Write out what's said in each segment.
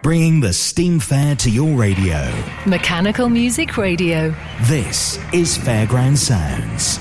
Bringing the steam fair to your radio. Mechanical Music Radio. This is Fairground Sounds.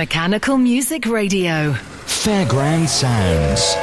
Mechanical Music Radio. Fairground Sounds.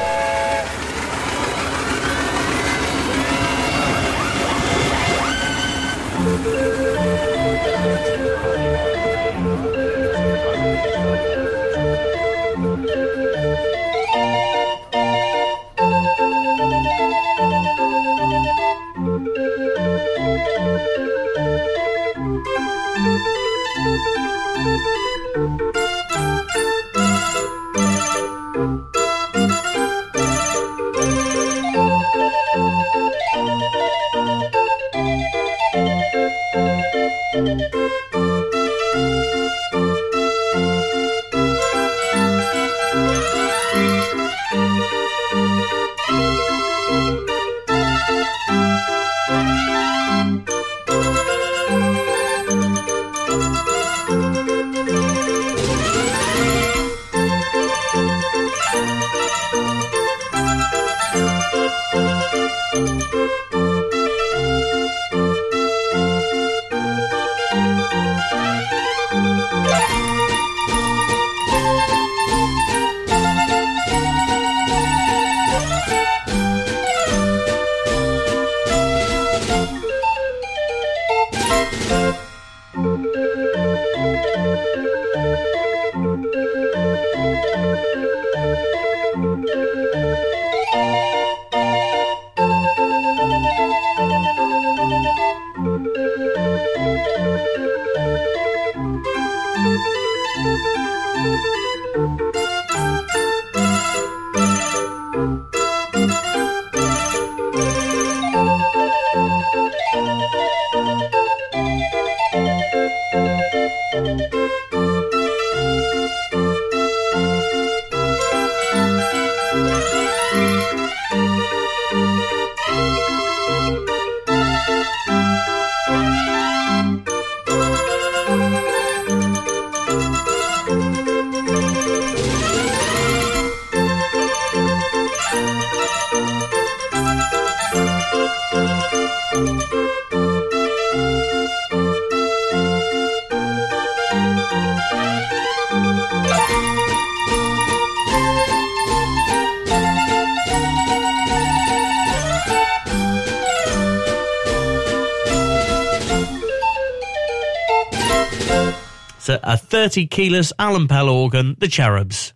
A 30-keyless Allen Pell organ, the Cherubs.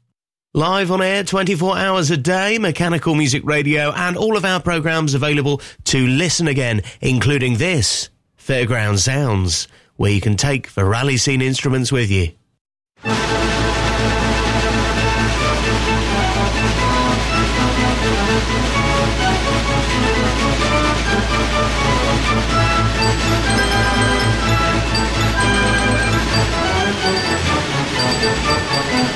Live on air 24 hours a day, Mechanical Music Radio, and all of our programmes available to listen again, including this, Fairground Sounds, where you can take the rally scene instruments with you.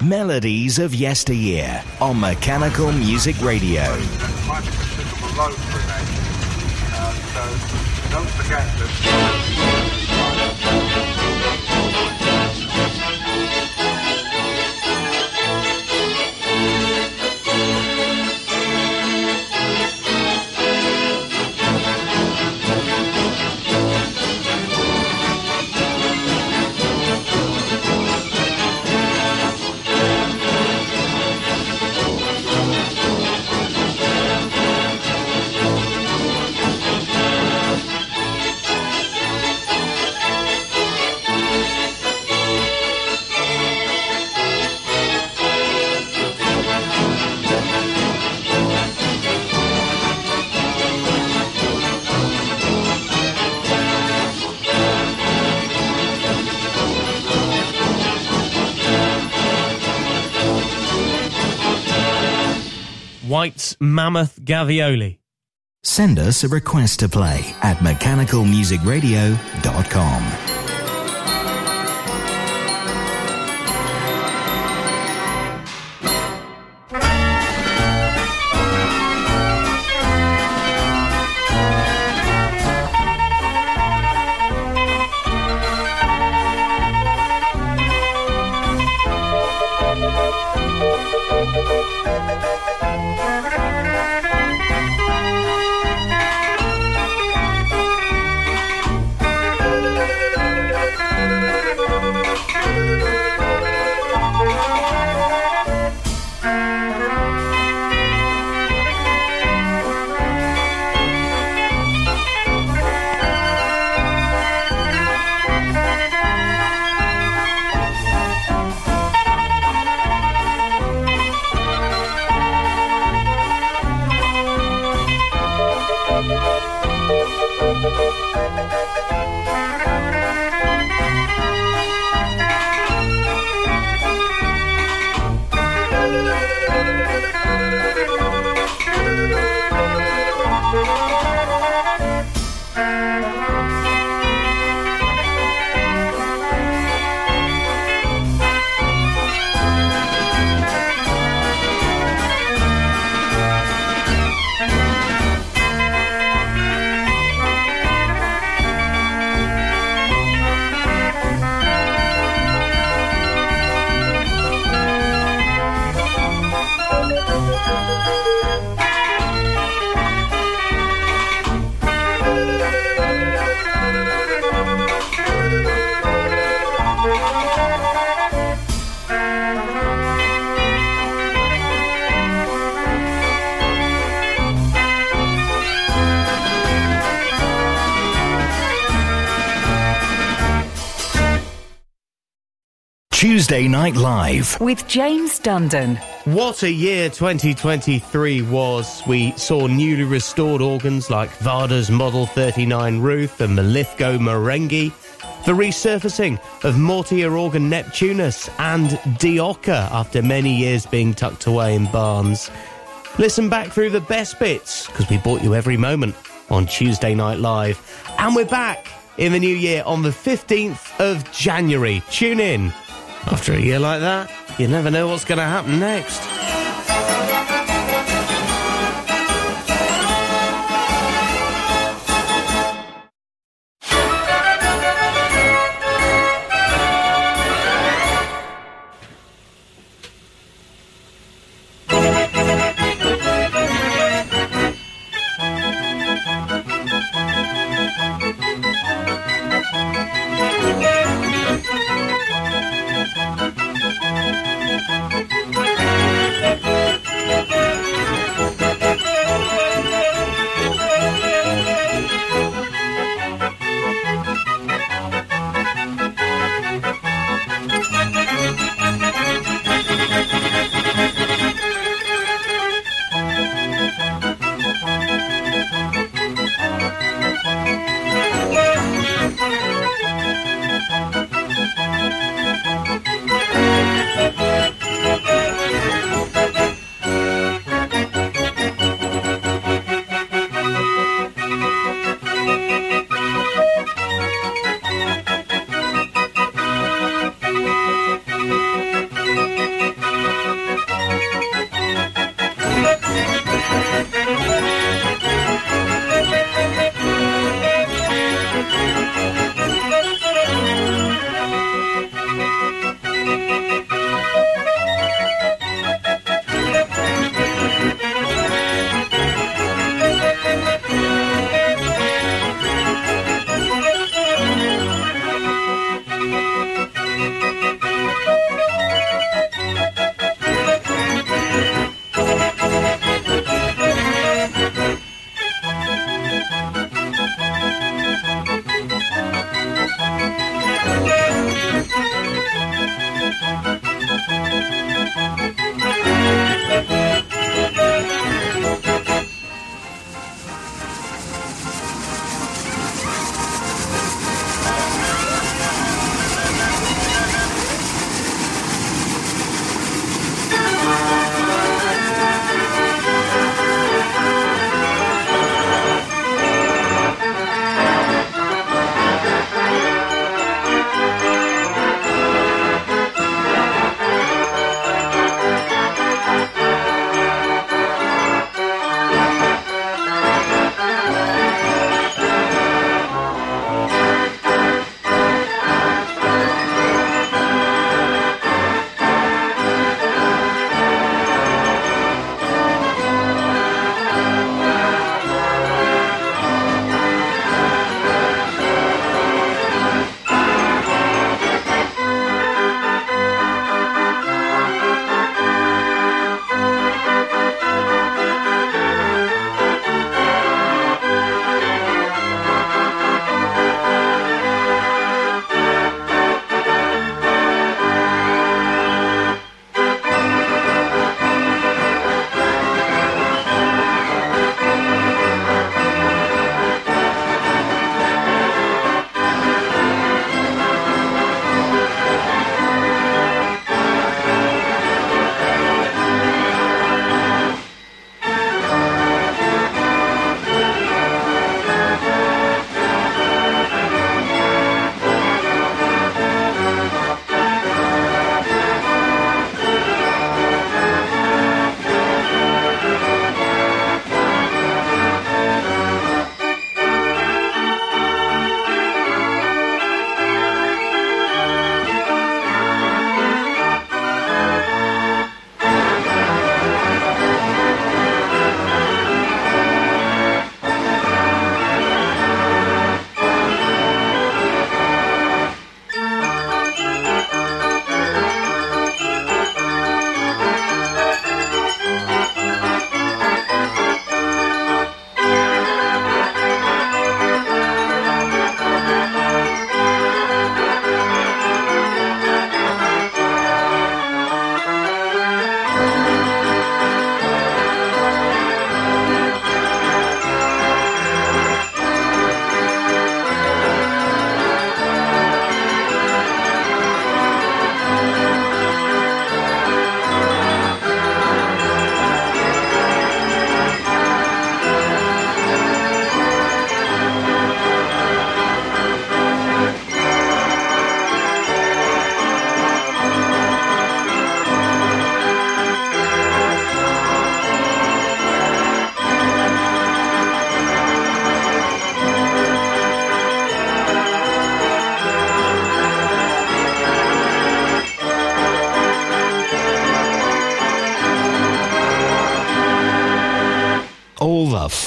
Melodies of yesteryear on Mechanical Music Radio. Quite a considerable load for that. So don't forget White's Mammoth Gavioli. Send us a request to play at mechanicalmusicradio.com. Tuesday Night Live with James Dundon. What a year 2023 was. We saw newly restored organs like Varda's Model 39 Roof and the Lithgow Marenghi, the resurfacing of Mortier Organ Neptunus and Dioca after many years being tucked away in barns. Listen back through the best bits, because we brought you every moment on Tuesday Night Live. And we're back in the new year on the 15th of January. Tune in. After a year like that, you never know what's going to happen next.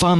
fun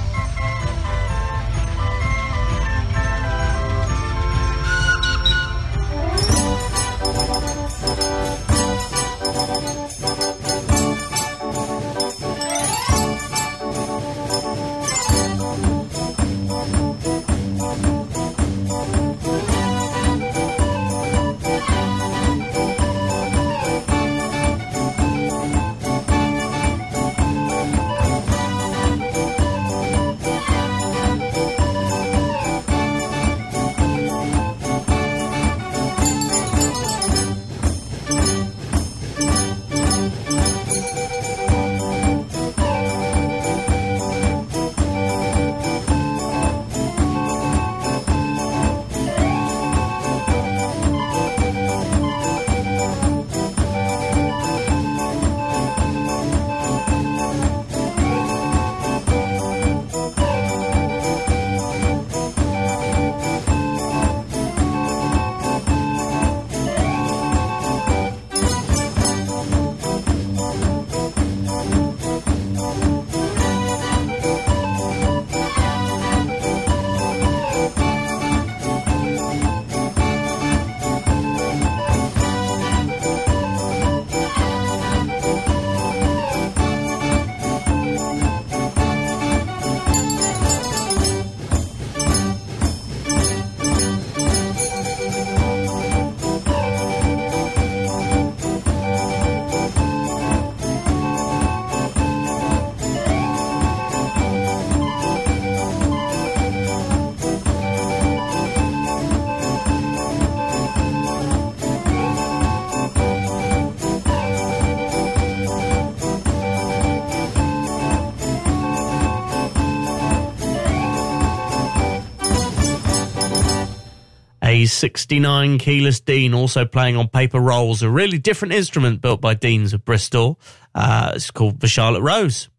A 69 keyless Dean also playing on paper rolls, a really different instrument built by Deans of Bristol. It's called the Charlotte Rose.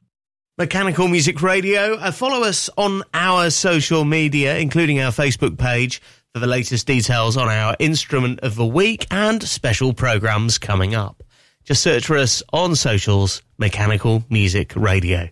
Mechanical Music Radio. Follow us on our social media, including our Facebook page, for the latest details on our instrument of the week and special programmes coming up. Just search for us on socials, Mechanical Music Radio.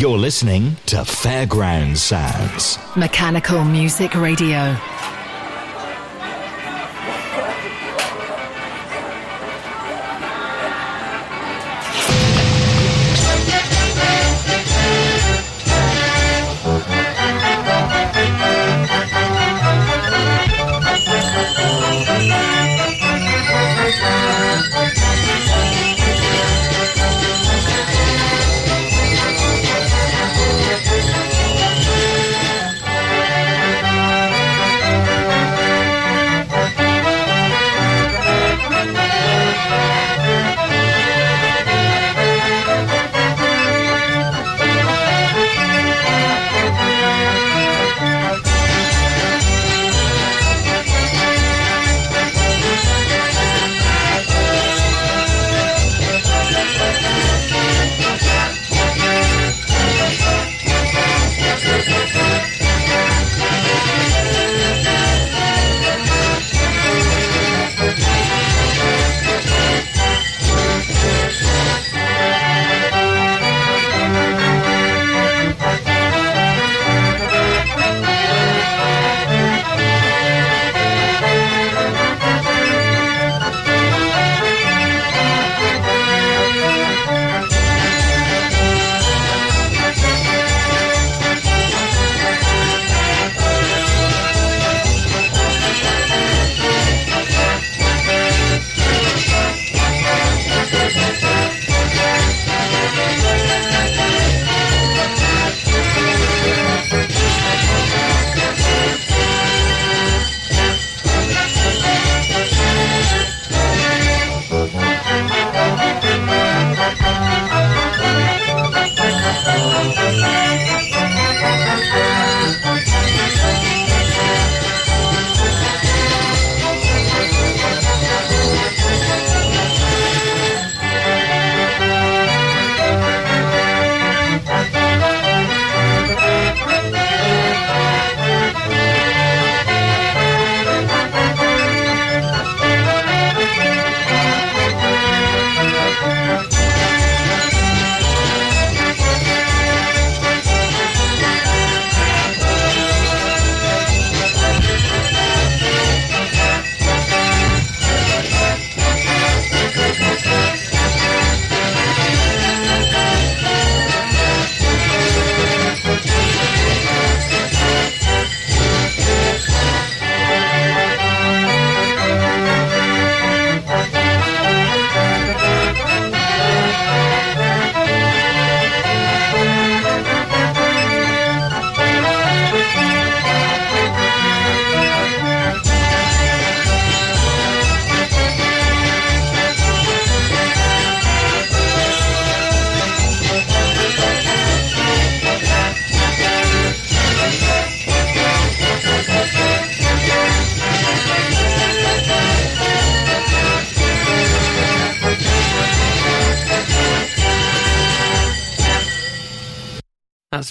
You're listening to Fairground Sounds. Mechanical Music Radio.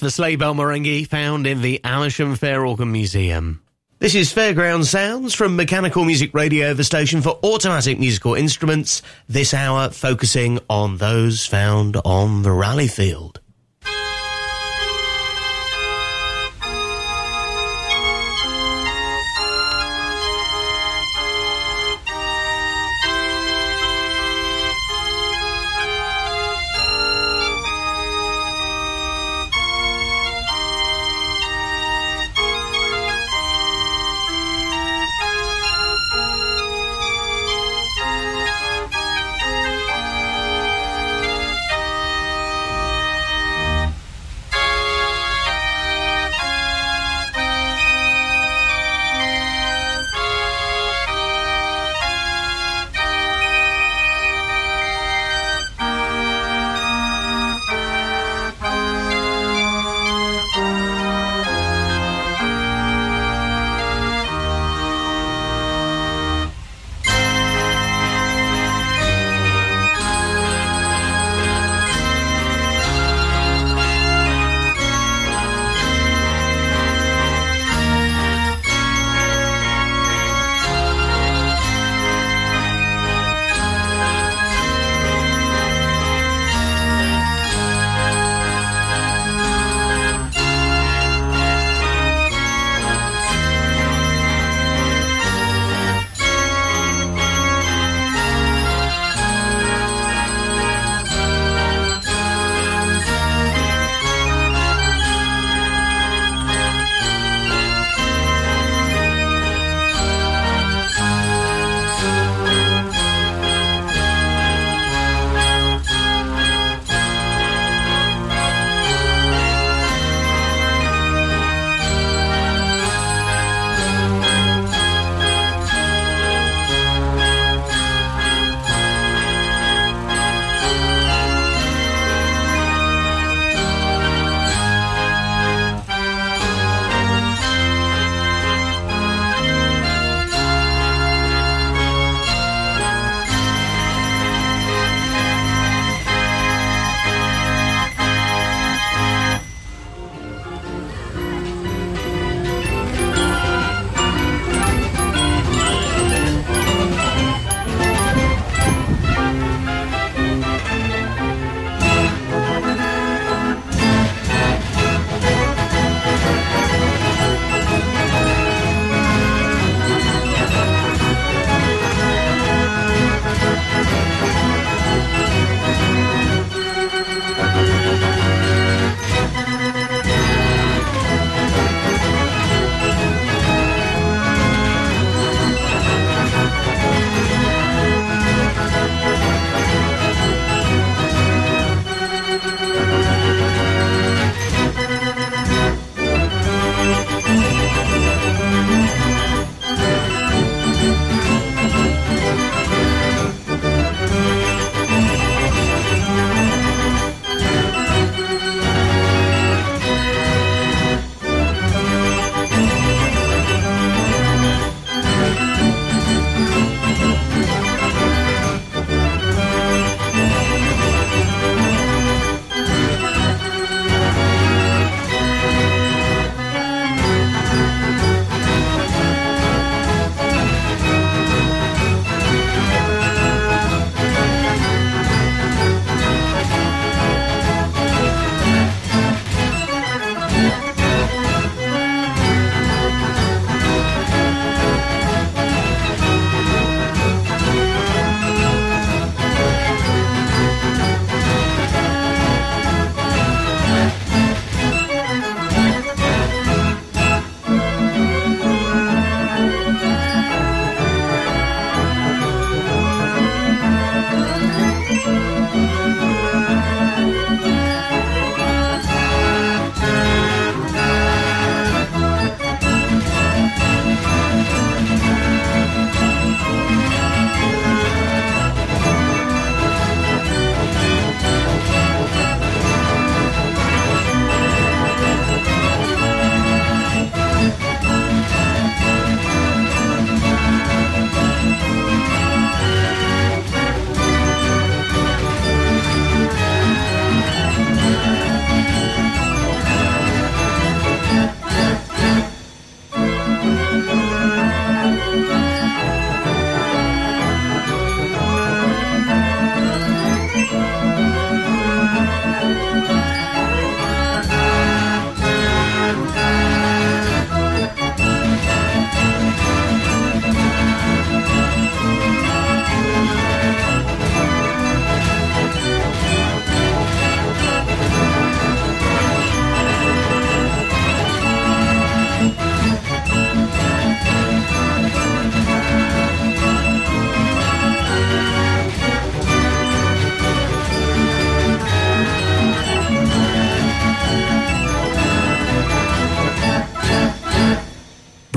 The Sleighbell Marenghi, found in the Amersham Fair Organ Museum. This is Fairground Sounds from Mechanical Music Radio, the station for automatic musical instruments, this hour focusing on those found on the rally field.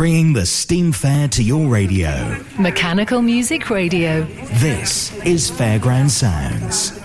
bringing the steam fair to your radio. Mechanical Music Radio. This is Fairground Sounds.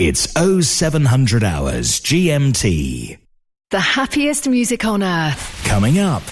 It's 0700 hours GMT. The happiest music on earth. Coming up.